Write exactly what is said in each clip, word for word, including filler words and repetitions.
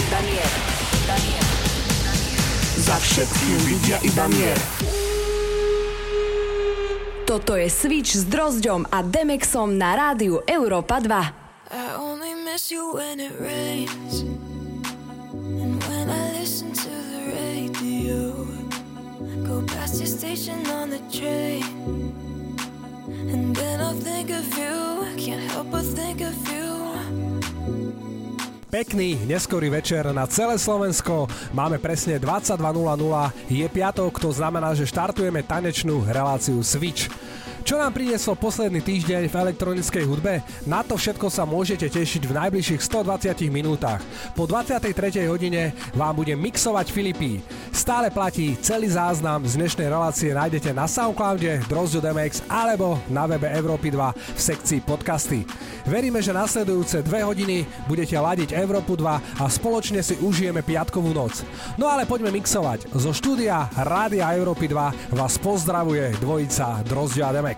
Iba mier. Za všetkým vidia iba mier. Toto je Switch s Drozdom a Demexom na rádiu Európa dva. I only miss you when it rains, and when I listen to the radio, go past your station on the train, and then I'll think of you, can't help but think of you. Pekný neskorý večer na celé Slovensko. Máme presne dvadsaťdva nula nula. Je piatok, to znamená, že štartujeme tanečnú reláciu Switch. Čo nám priniesol posledný týždeň v elektronickej hudbe? Na to všetko sa môžete tešiť v najbližších stodvadsať minútach. Po dvadsiatej tretej hodine vám budem mixovať Filipi. Stále platí, celý záznam z dnešnej relácie nájdete na Soundcloude, Drozdo Demex alebo na webe Európy dva v sekcii podcasty. Veríme, že nasledujúce dve hodiny budete ladiť Európu dva a spoločne si užijeme piatkovú noc. No ale poďme mixovať. Zo štúdia Rádia Európy dva vás pozdravuje dvojica Drozdo a Demex.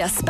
ťa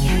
You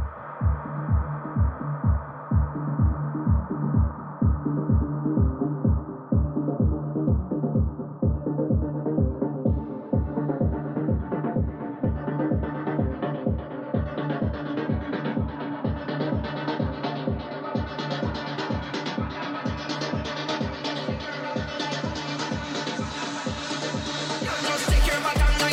Madame,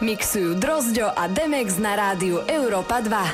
Mixujú Drozdo a Demex na rádiu Európa dva.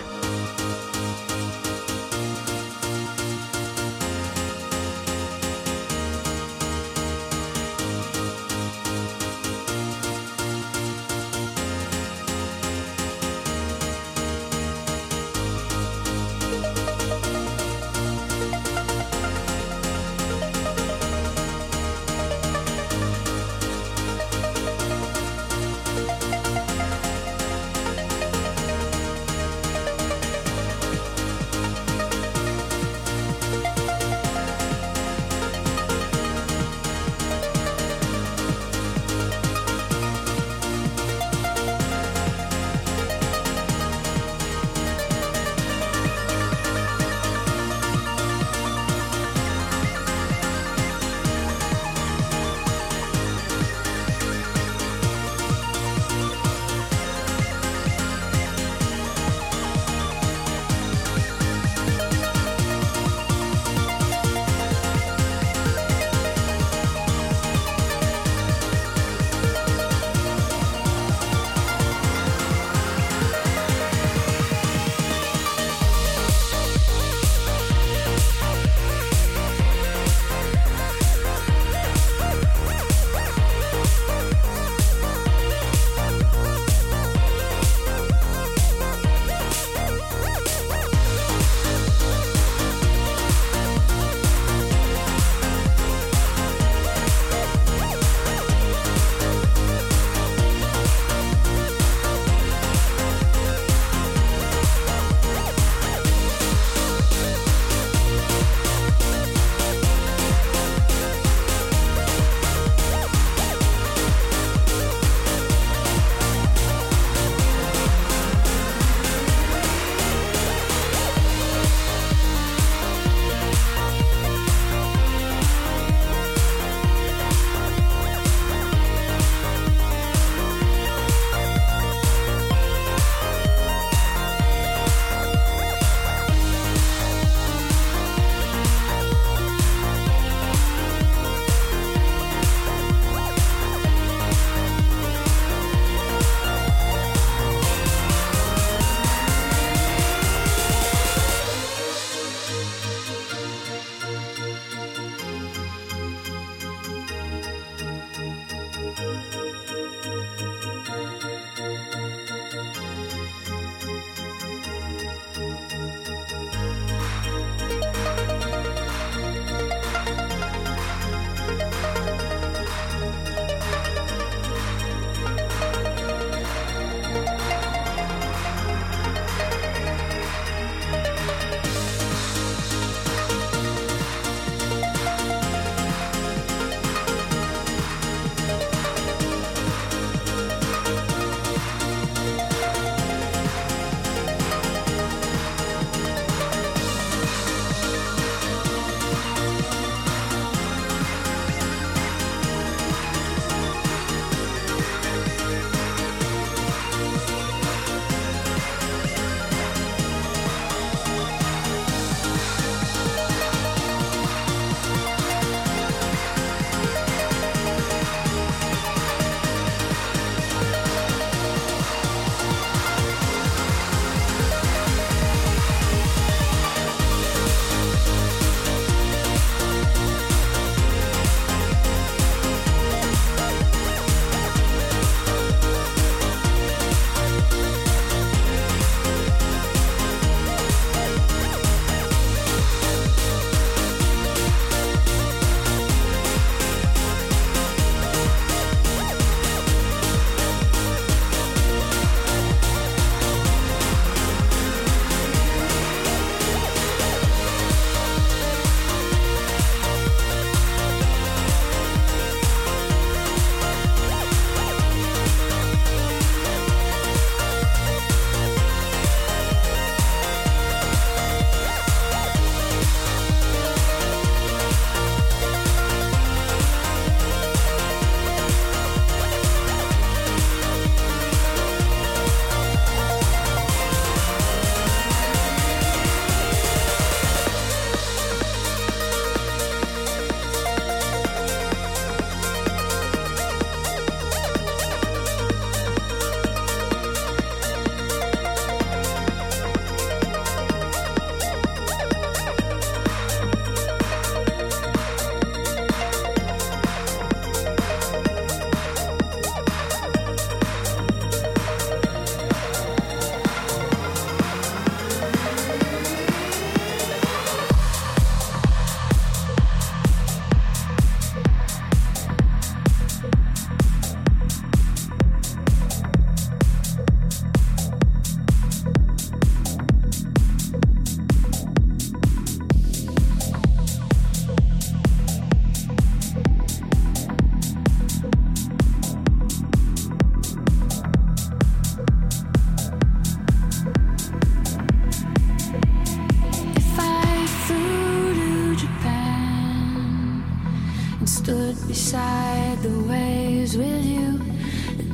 stood beside the waves with you,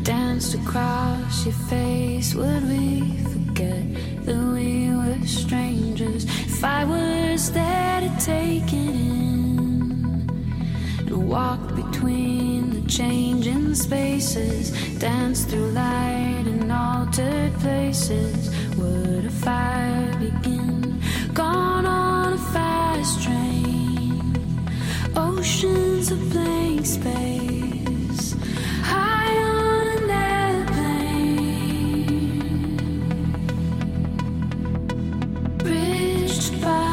danced across your face. Would we forget that we were strangers? If I was there to take it in and walk between the changing spaces, dance through light and altered places, would a fire begin? Gone on a fast train, oceans of blank space. Bridged by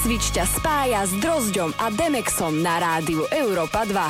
Switch ťa spája s Drozdom a Demexom na rádiu Európa dva.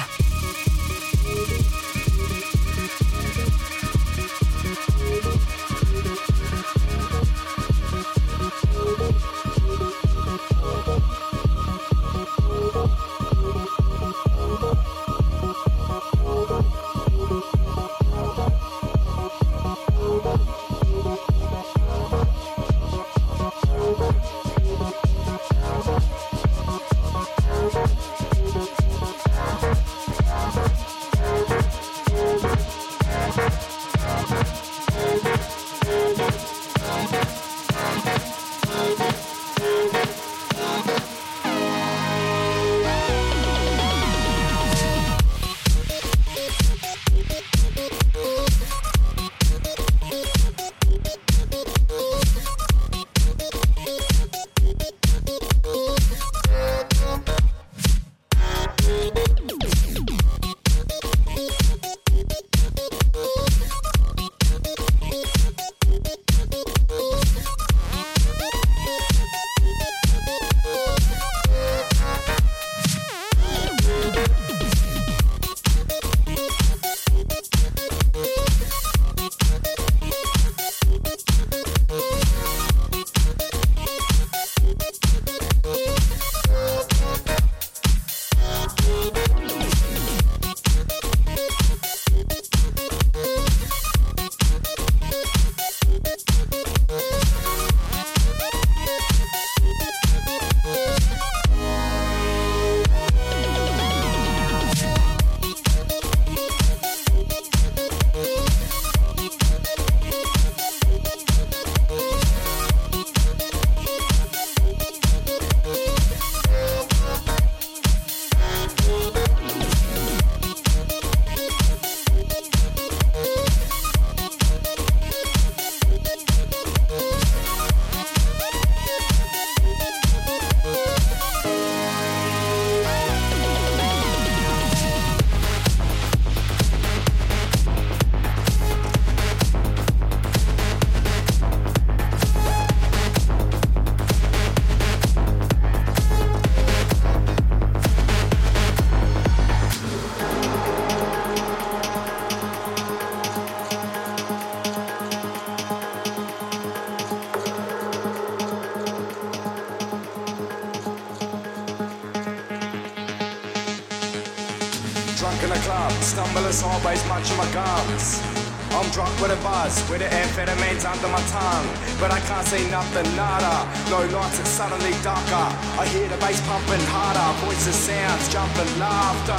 With the amphetamines under my tongue, but I can't see nothing, nada. No lights, it's suddenly darker. I hear the bass pumping harder, voices, sounds, jumping, laughter.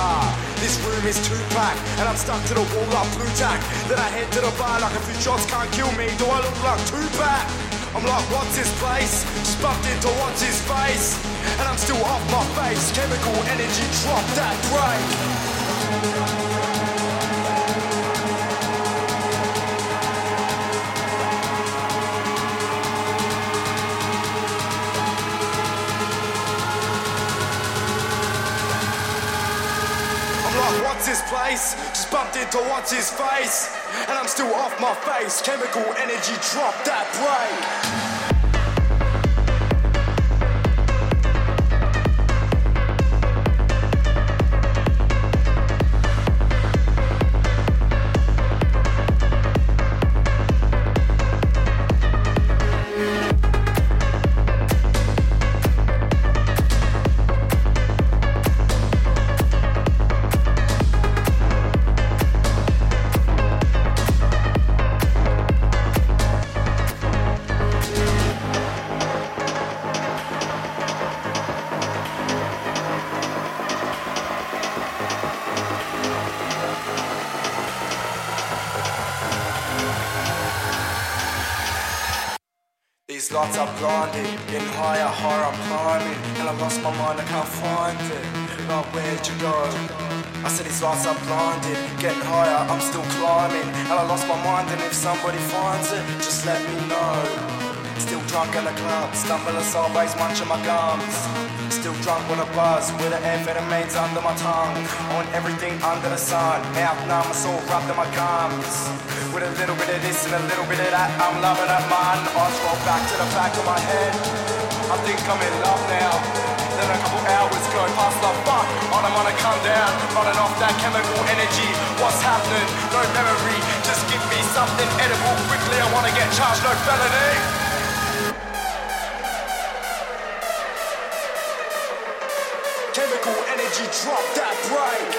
This room is two-packed, and I'm stuck to the wall like Plutak. Then I head to the bar like a few shots can't kill me. Do I look like Tupac? I'm like, what's this place? Just bumped into what's his face, and I'm still off my face. Chemical energy drop that break. This place, just bumped into what's his face, and I'm still off my face. Chemical energy drop that brain. Lights are blinded, in higher horror climbing, and I lost my mind, I can't find it. Like, where'd you go? I said these lights are blinded, getting higher, I'm still climbing, and I lost my mind, and if somebody finds it, just let me know. Still drunk in the club, stumbling sideways, munching my gums. Still drunk with a buzz, with the amphetamines under my tongue, on everything under the sun, out numb, my soul rubbed in my gums. With a little bit of this and a little bit of that, I'm loving it, man. Eyes roll back to the back of my head. I think I'm in love now. Then a couple hours go past the fuck. On I'm on a come down, running off that chemical energy. What's happening? No memory. Just give me something edible quickly. I wanna get charged, no felony. Chemical energy, drop that break.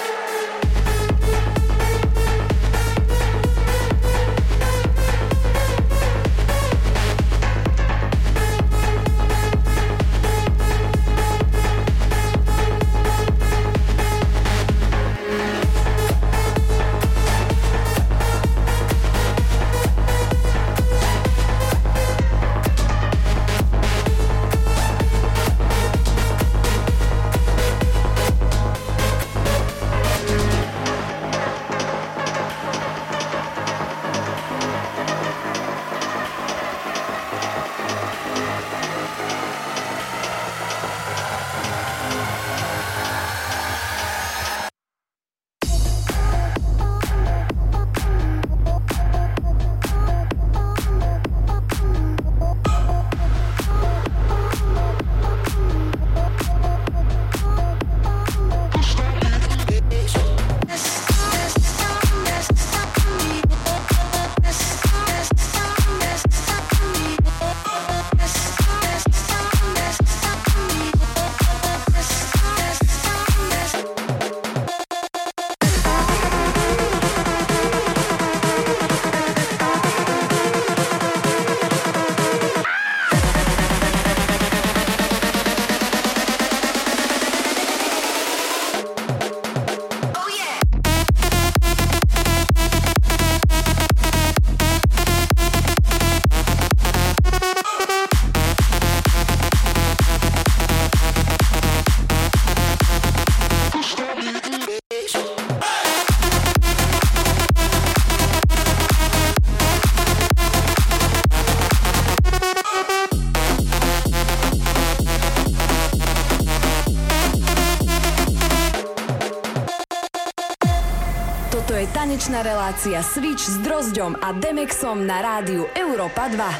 Tanečná relácia Switch s Drozdom a Demexom na rádiu Európa dva.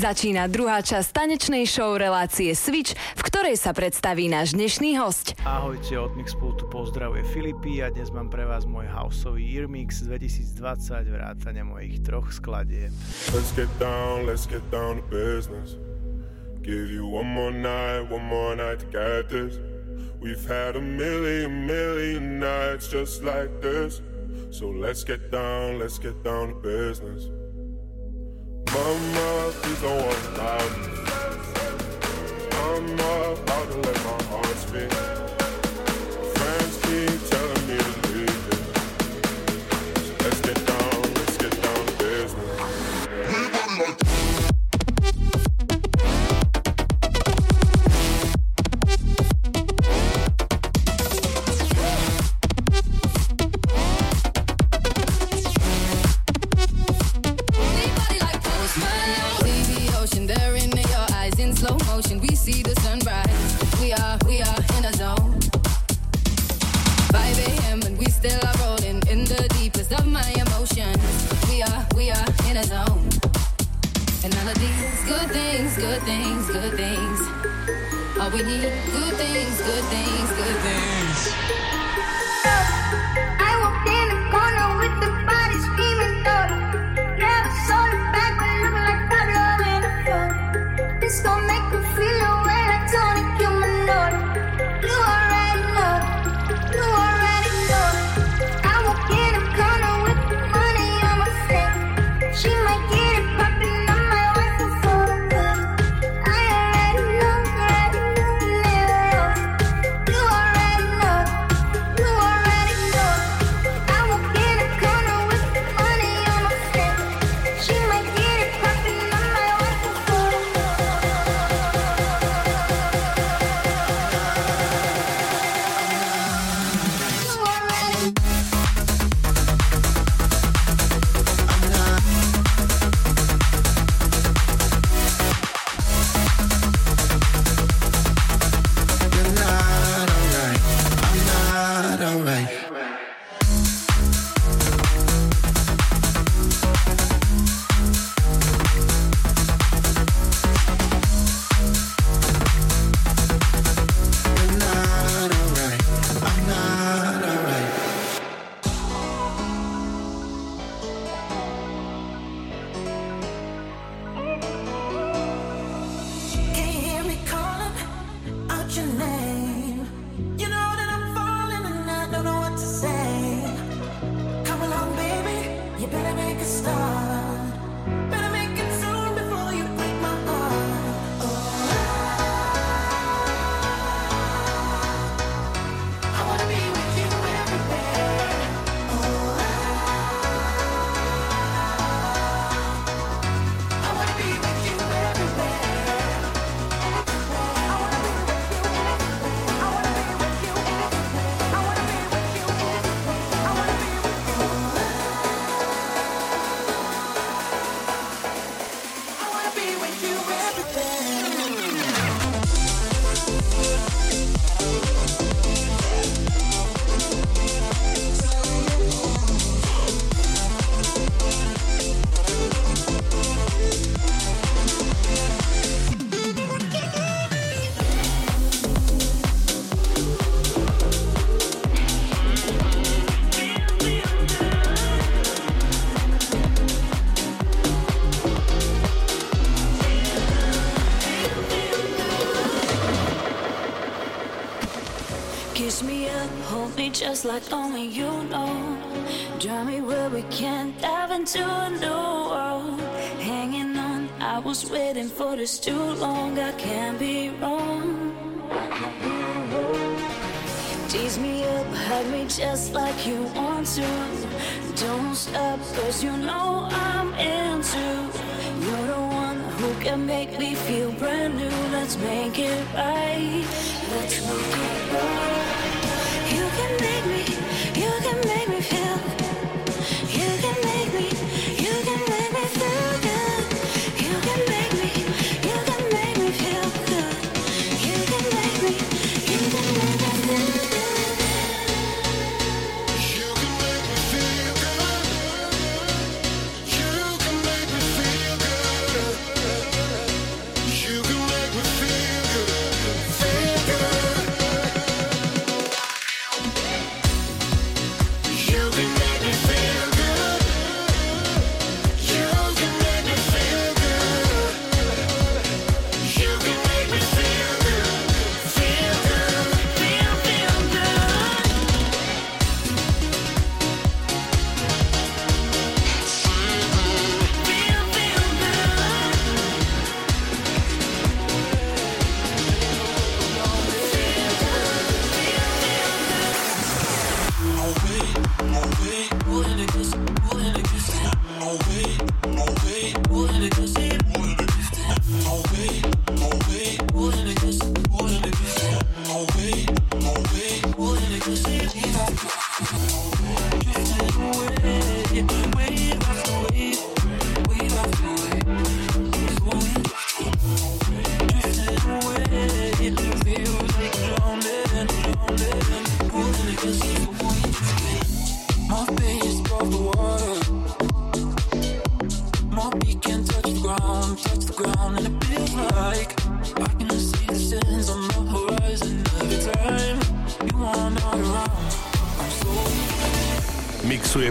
Začína druhá časť tanečnej show relácie Switch, v ktorej sa predstaví náš dnešný host. Ahojte, od Mixpultu pozdravuje Filipi a dnes mám pre vás môj houseový Earmix dvetisícdvadsať vrátane mojich troch skladieb. Let's get down, let's get down to business. Give you one more night, one more night to get this. We've had a million, million nights just like this. So let's get down, let's get down to business. Mama, please don't worry about me. I'm about to let my heart speak. Friends keep telling me to leave it. So let's get down, let's get down to business. hold me just like only you know. Drive me where we can, dive into a new world. Hanging on, I was waiting for this too long. I can't be wrong. Tease me up, hug me just like you want to. Don't stop, cause you know I'm into. You're the one who can make me feel brand new. Let's make it right. Let's make it right. You can make me, you can make me feel. You can make me, you can make me feel good. You can make me, you can make me feel good. You can make me, you can make me feel good. You can make me feel good. You can make me feel good. You can make me feel good. Feel good. Mixuje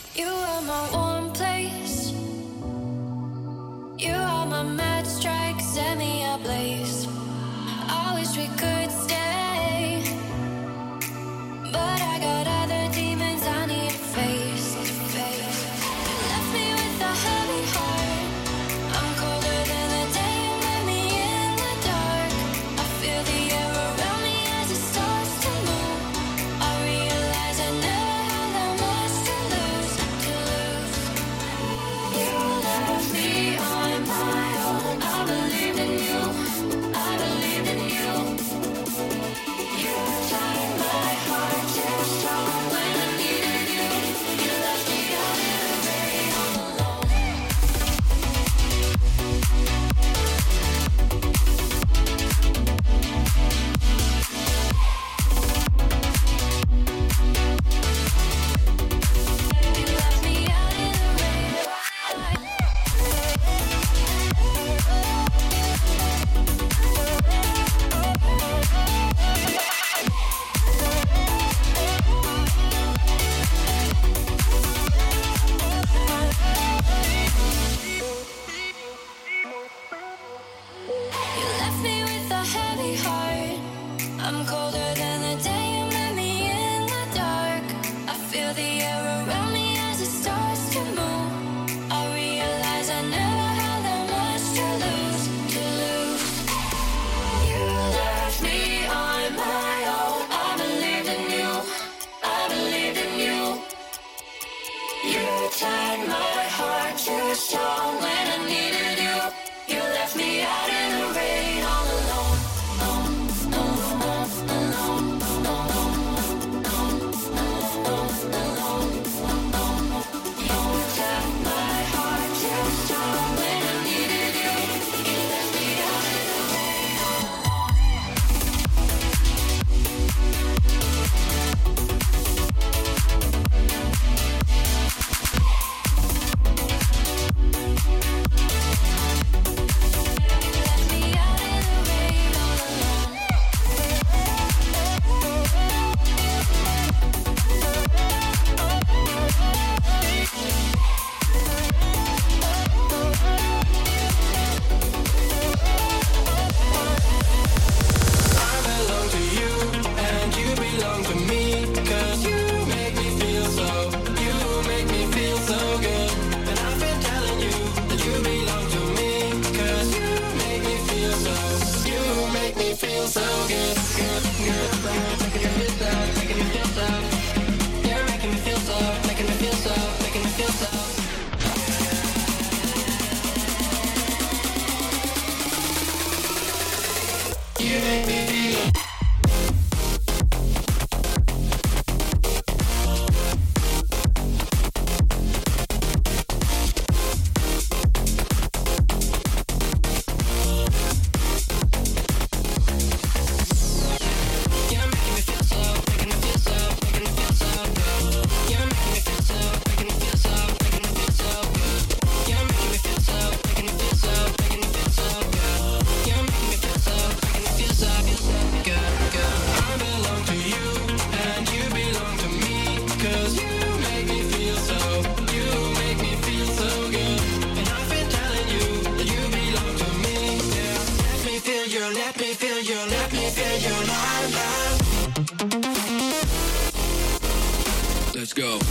You are my warm place. You are my mad strike, set me ablaze. I wish we could stay, but I got other demons I need to face. Left me with a heavy heart. I'm colder than the day you let me in the dark. I feel the air around me as it starts to move. I realize I never had that much to lose, to lose. You left me on my own. I believed in you. I believed in you. go. We'll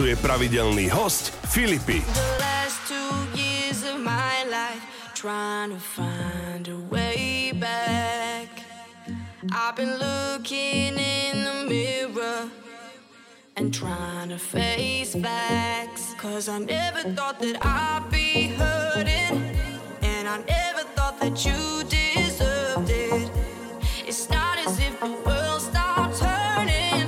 mixuje pravidelný host Filipi. Trying to find a way back. I've been looking in the mirror and trying to face facts. Cause I never thought that I'd be hurting, and I never thought that you deserved it. It's not as if the world stopped turning.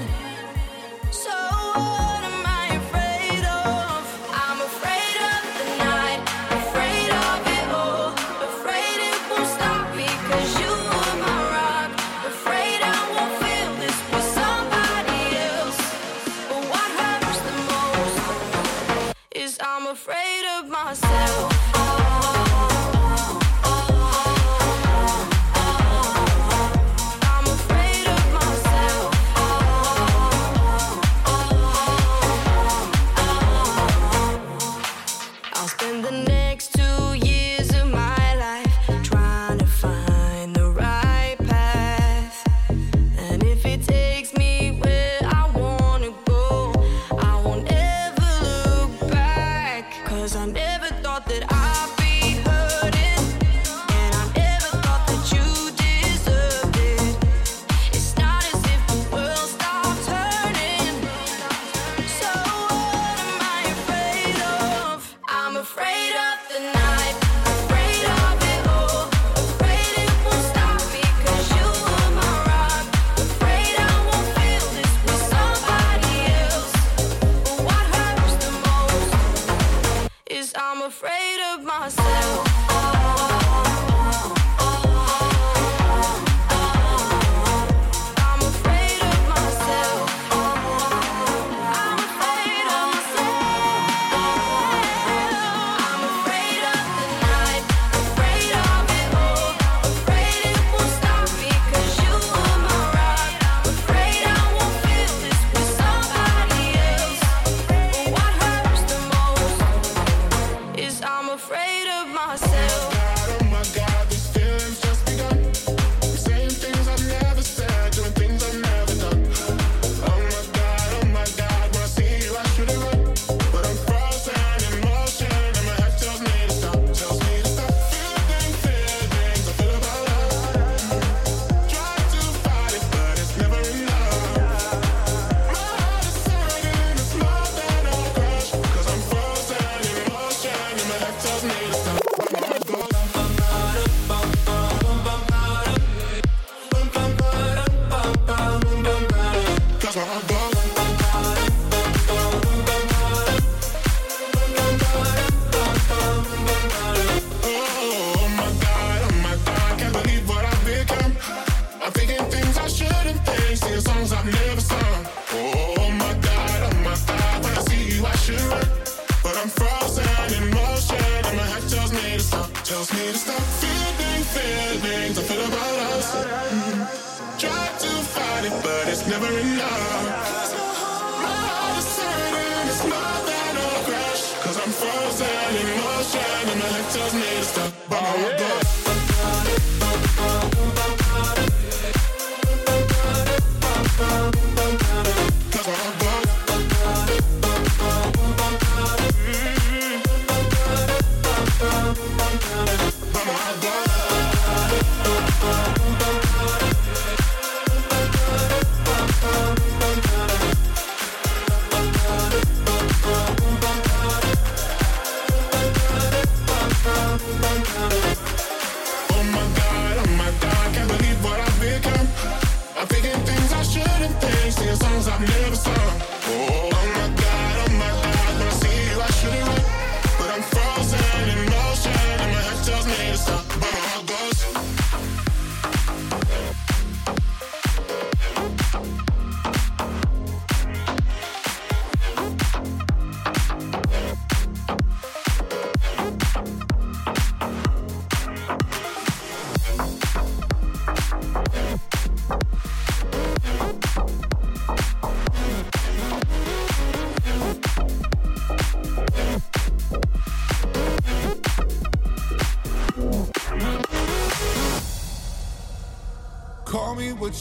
So what am I afraid of? I'm afraid of the night, afraid of it all, afraid it won't stop me, cause you are my rock, afraid I won't feel this with somebody else. But what hurts the most is I'm afraid of myself.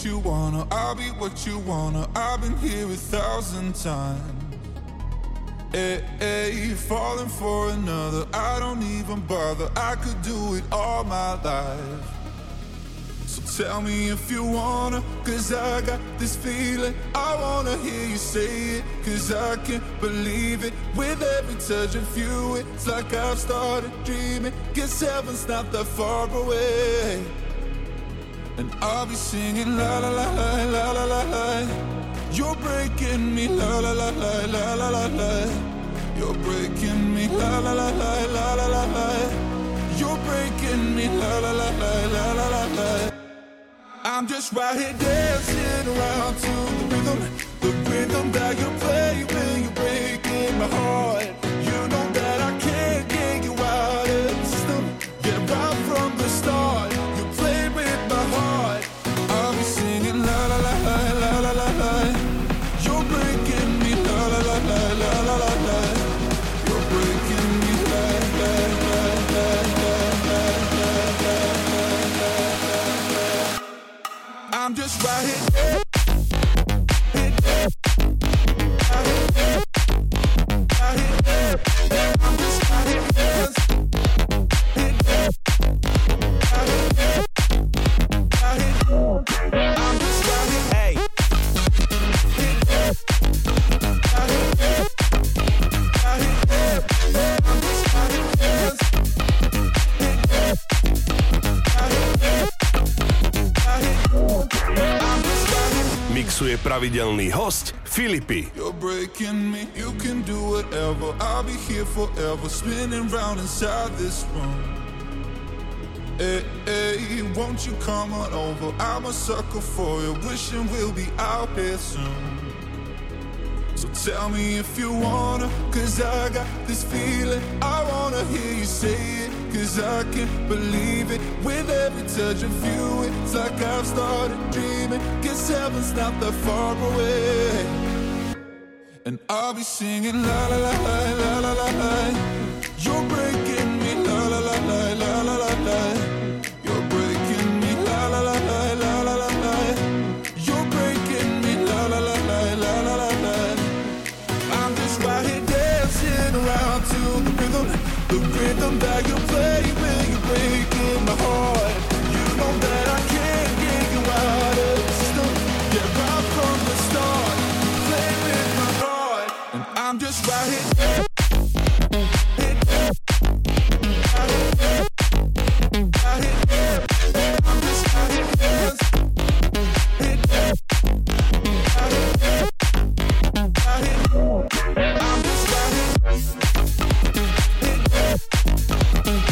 You wanna, I'll be what you wanna. I've been here a thousand times. Hey, hey, falling for another, I don't even bother. I could do it all my life. So tell me if you wanna, cause I got this feeling. I wanna hear you say it, cause I can't believe it. With every touch of you, it's like I've started dreaming. Guess heaven's not that far away. And I'll be singing la la la la la la la la. You're breaking me, la la la la la la la la. You're breaking me, la la la la la la la la. You're breaking me, la la la la la la la la. I'm just right here dancing around to the rhythm, the rhythm that you play when you're breaking my heart. You know that I can't get you out of the system. Yeah, right from the start, you play with my heart. I'll be singing la la la la la la la la. I'm just right here. I'm just right here. Je pravidelný host Filipi. You're breaking me, you can do whatever. I'll be here forever, spinning round inside this room. Hey, hey, won't you come on over? I'm a sucker for you, wishing we'll be out here soon. So tell me if you wanna, cause I got this feeling. I wanna hear you say it, cause I can't believe it. With every touch of you, it's like I've started dreaming. Guess heaven's not that far away. And I'll be singing la la la la la la la. You're breaking me la la la la la la la la. You're breaking me la la la la la la la la. You're breaking me la la la la la la la la. I'm just right here dancing around to the rhythm, the rhythm that you play when you're breaking my heart. You know that I can't get you out of the system. Yeah, right from the start, you play with my heart, and I'm just right here. Thank you.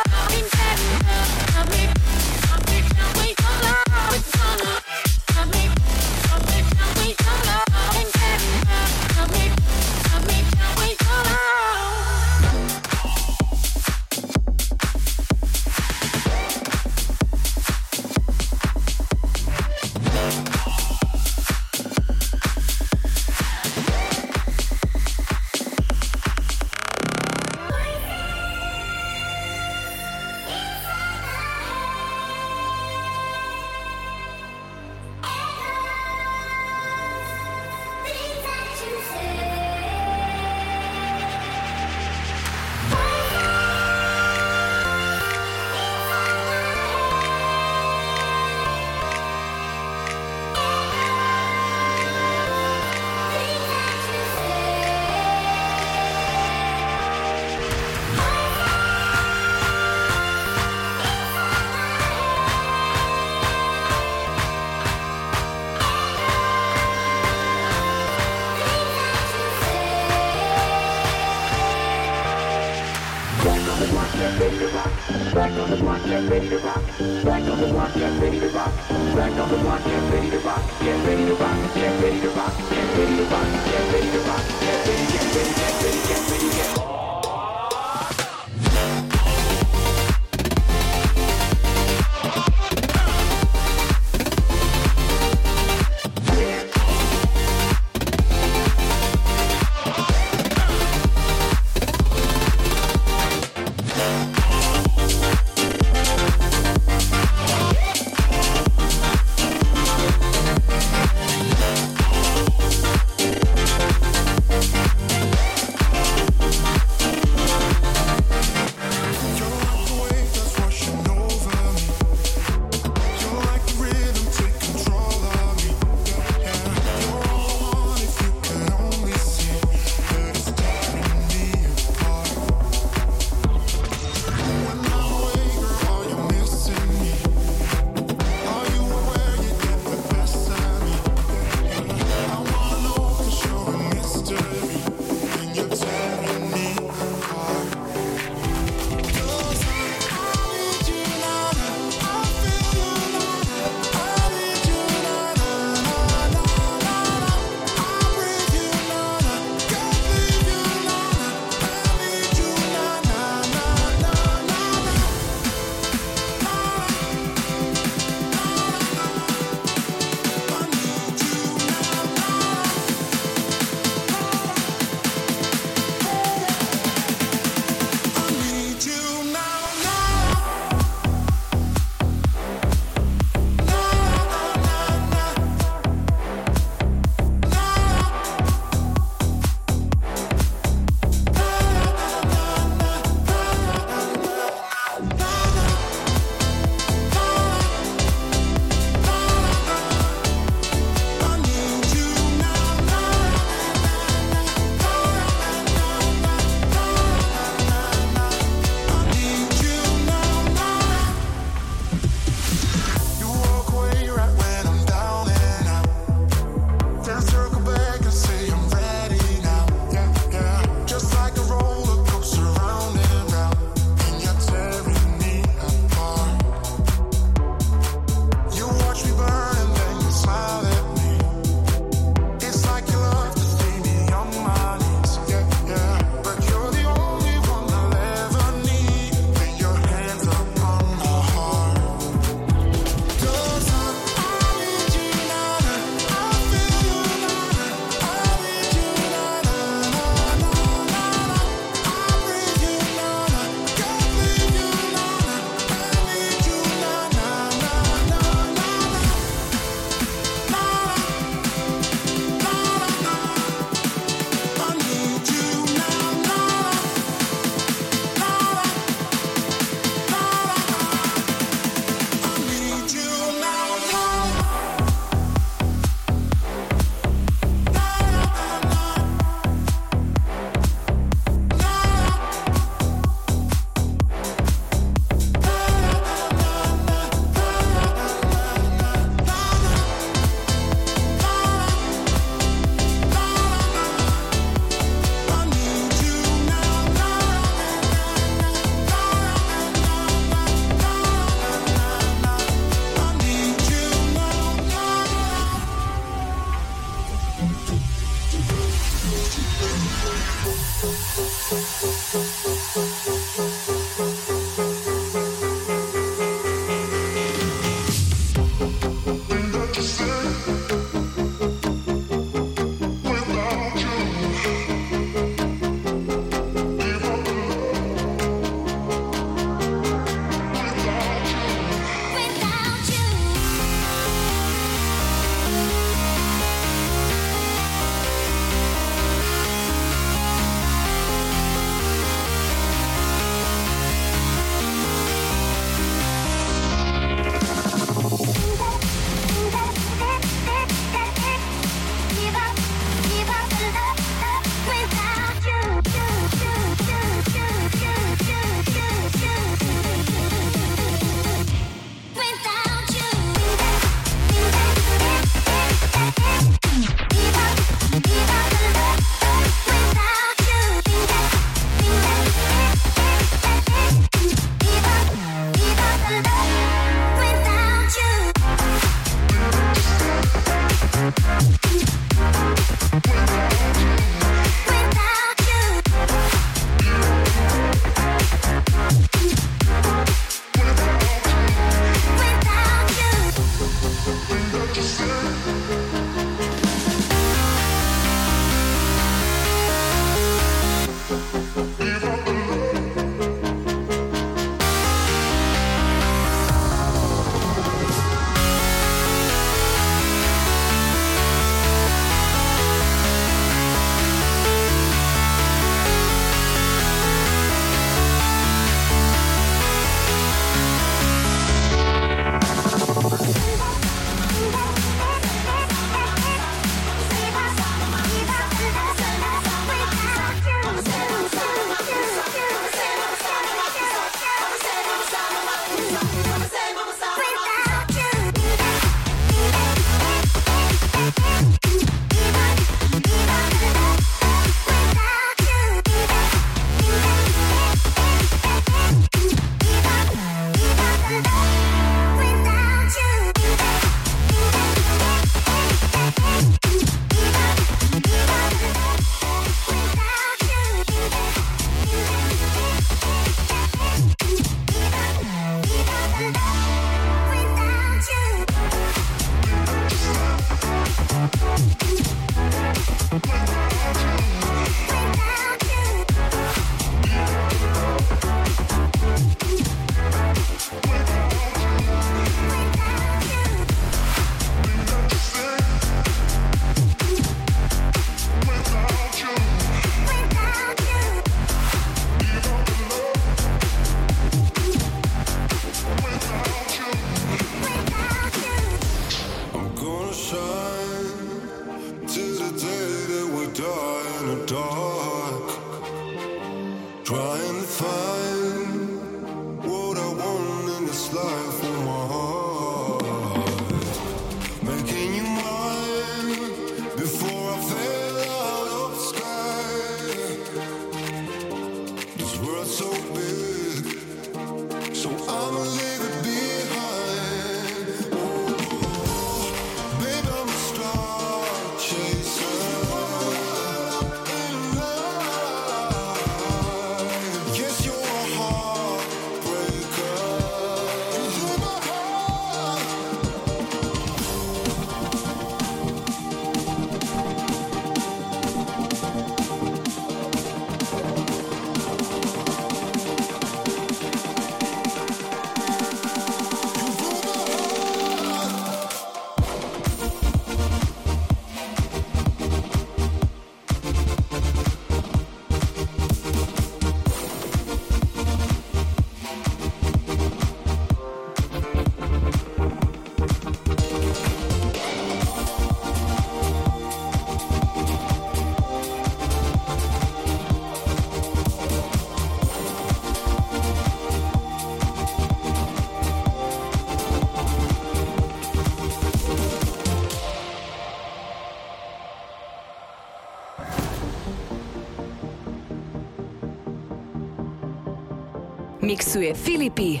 mixuje Filipi.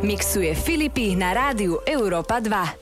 Mixuje Filipi na rádiu Európa dva.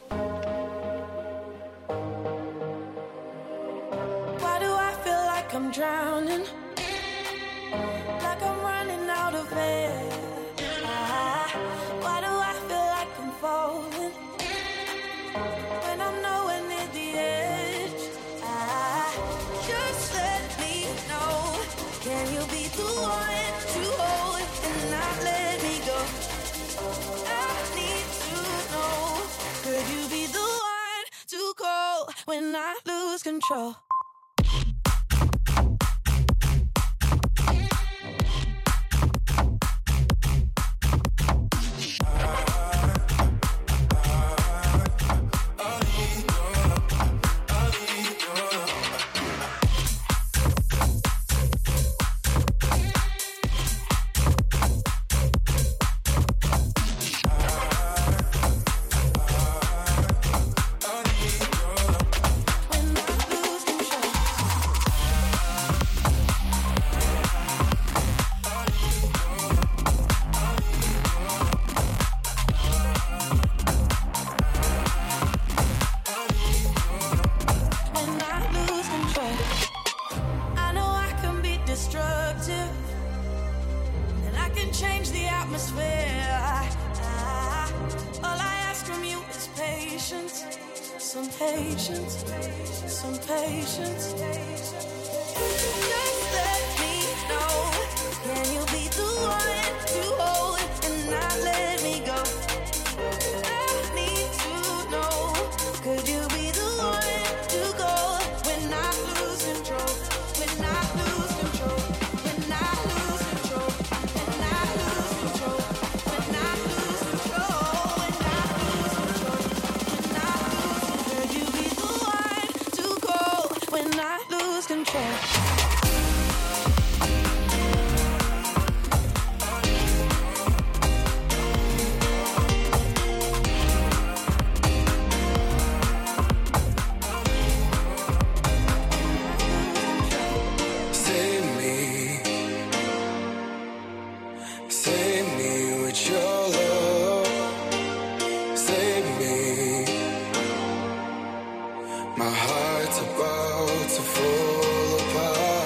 My heart's about to fall apart.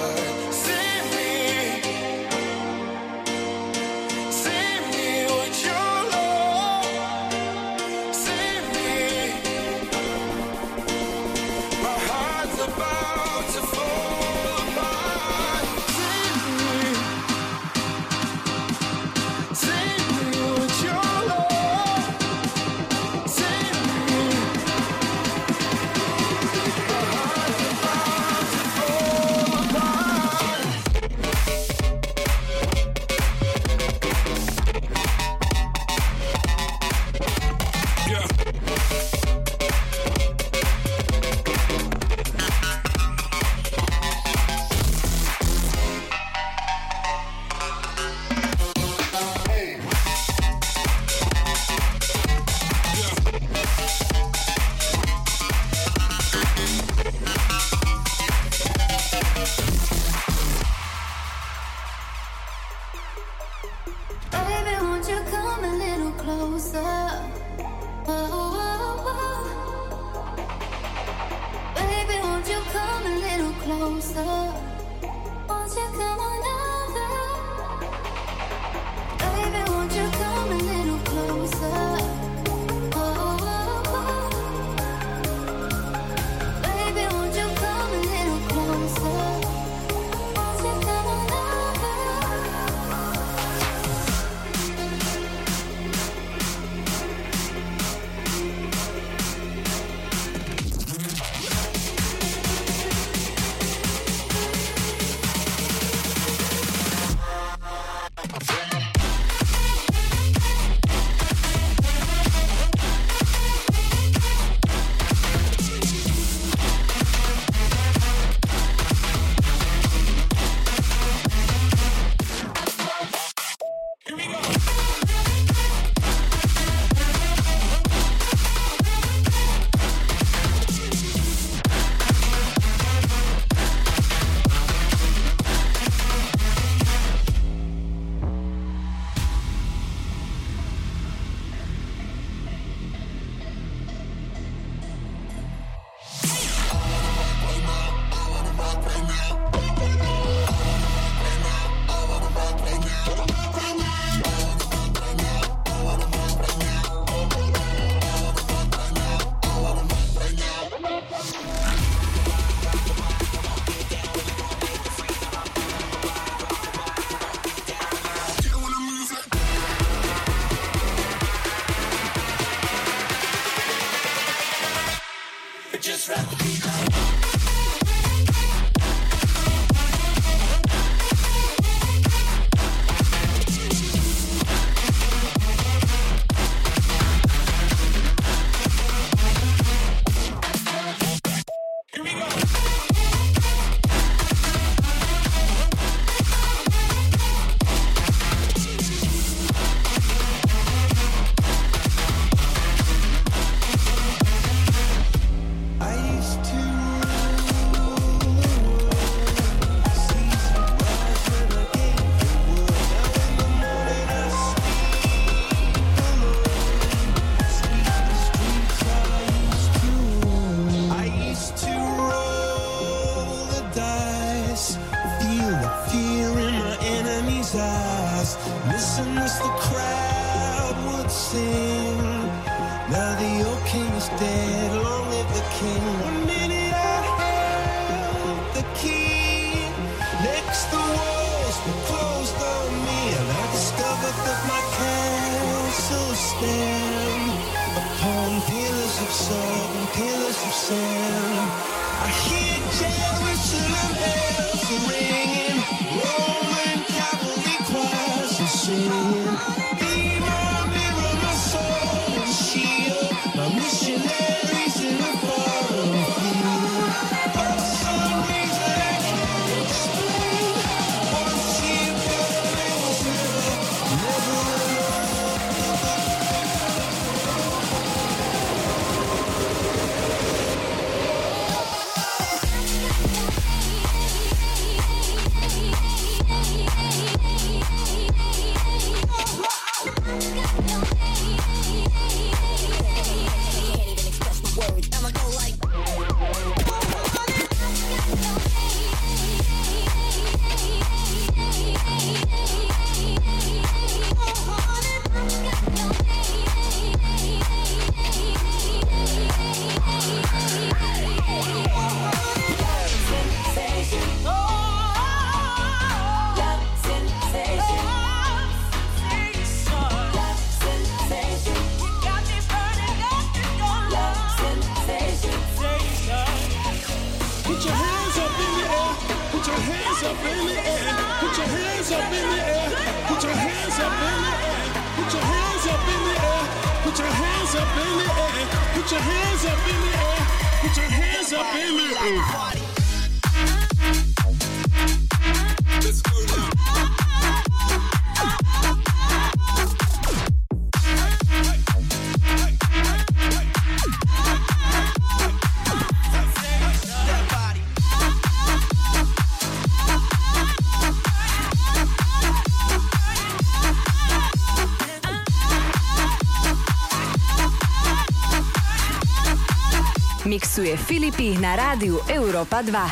Mixuje Filipi na rádiu Európa dva.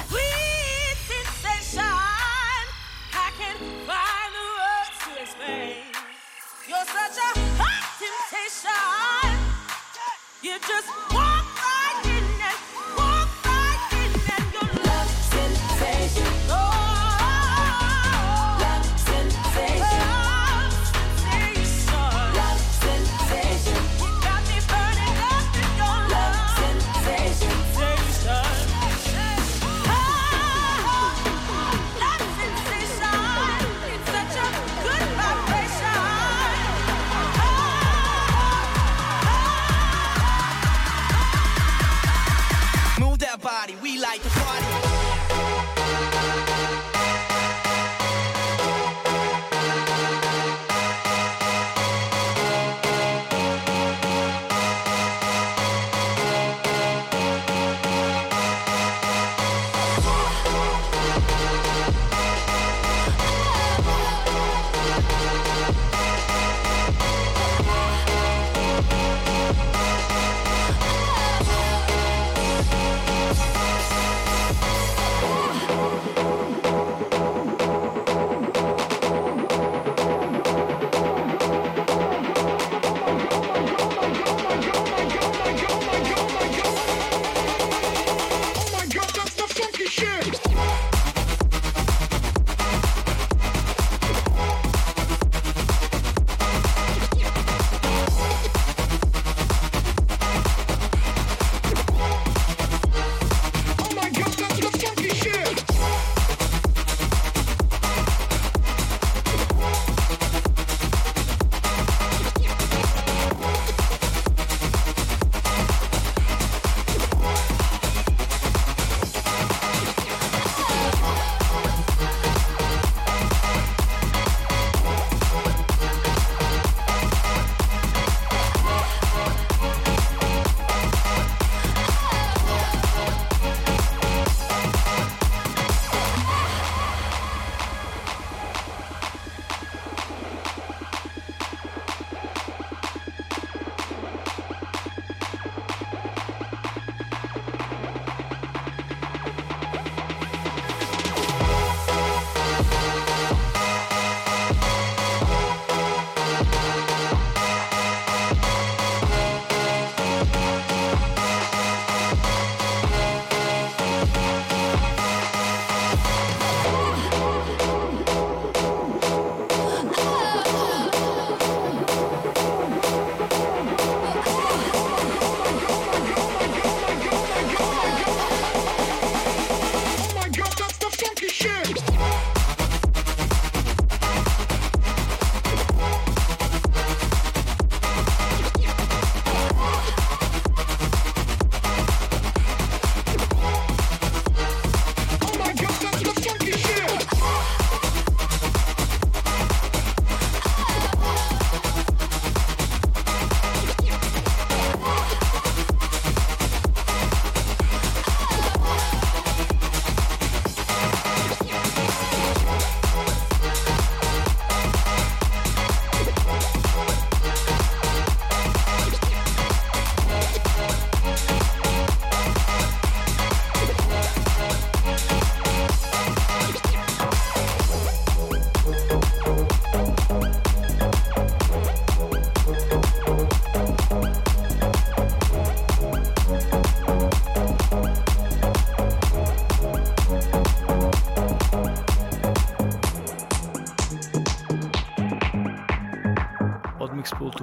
body, we like to party.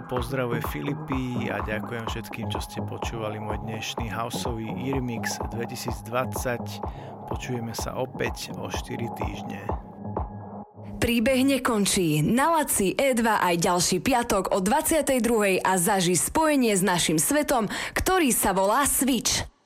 Pozdravuje Filipi a ďakujem všetkým, čo ste počúvali môj dnešný houseový Earmix dvetisícdvadsať. Počujeme sa opäť o štyri týždne. Príbeh nekončí. Nalaď si é dva aj ďalší piatok o dvadsiatej druhej a zažij spojenie s našim svetom, ktorý sa volá Switch.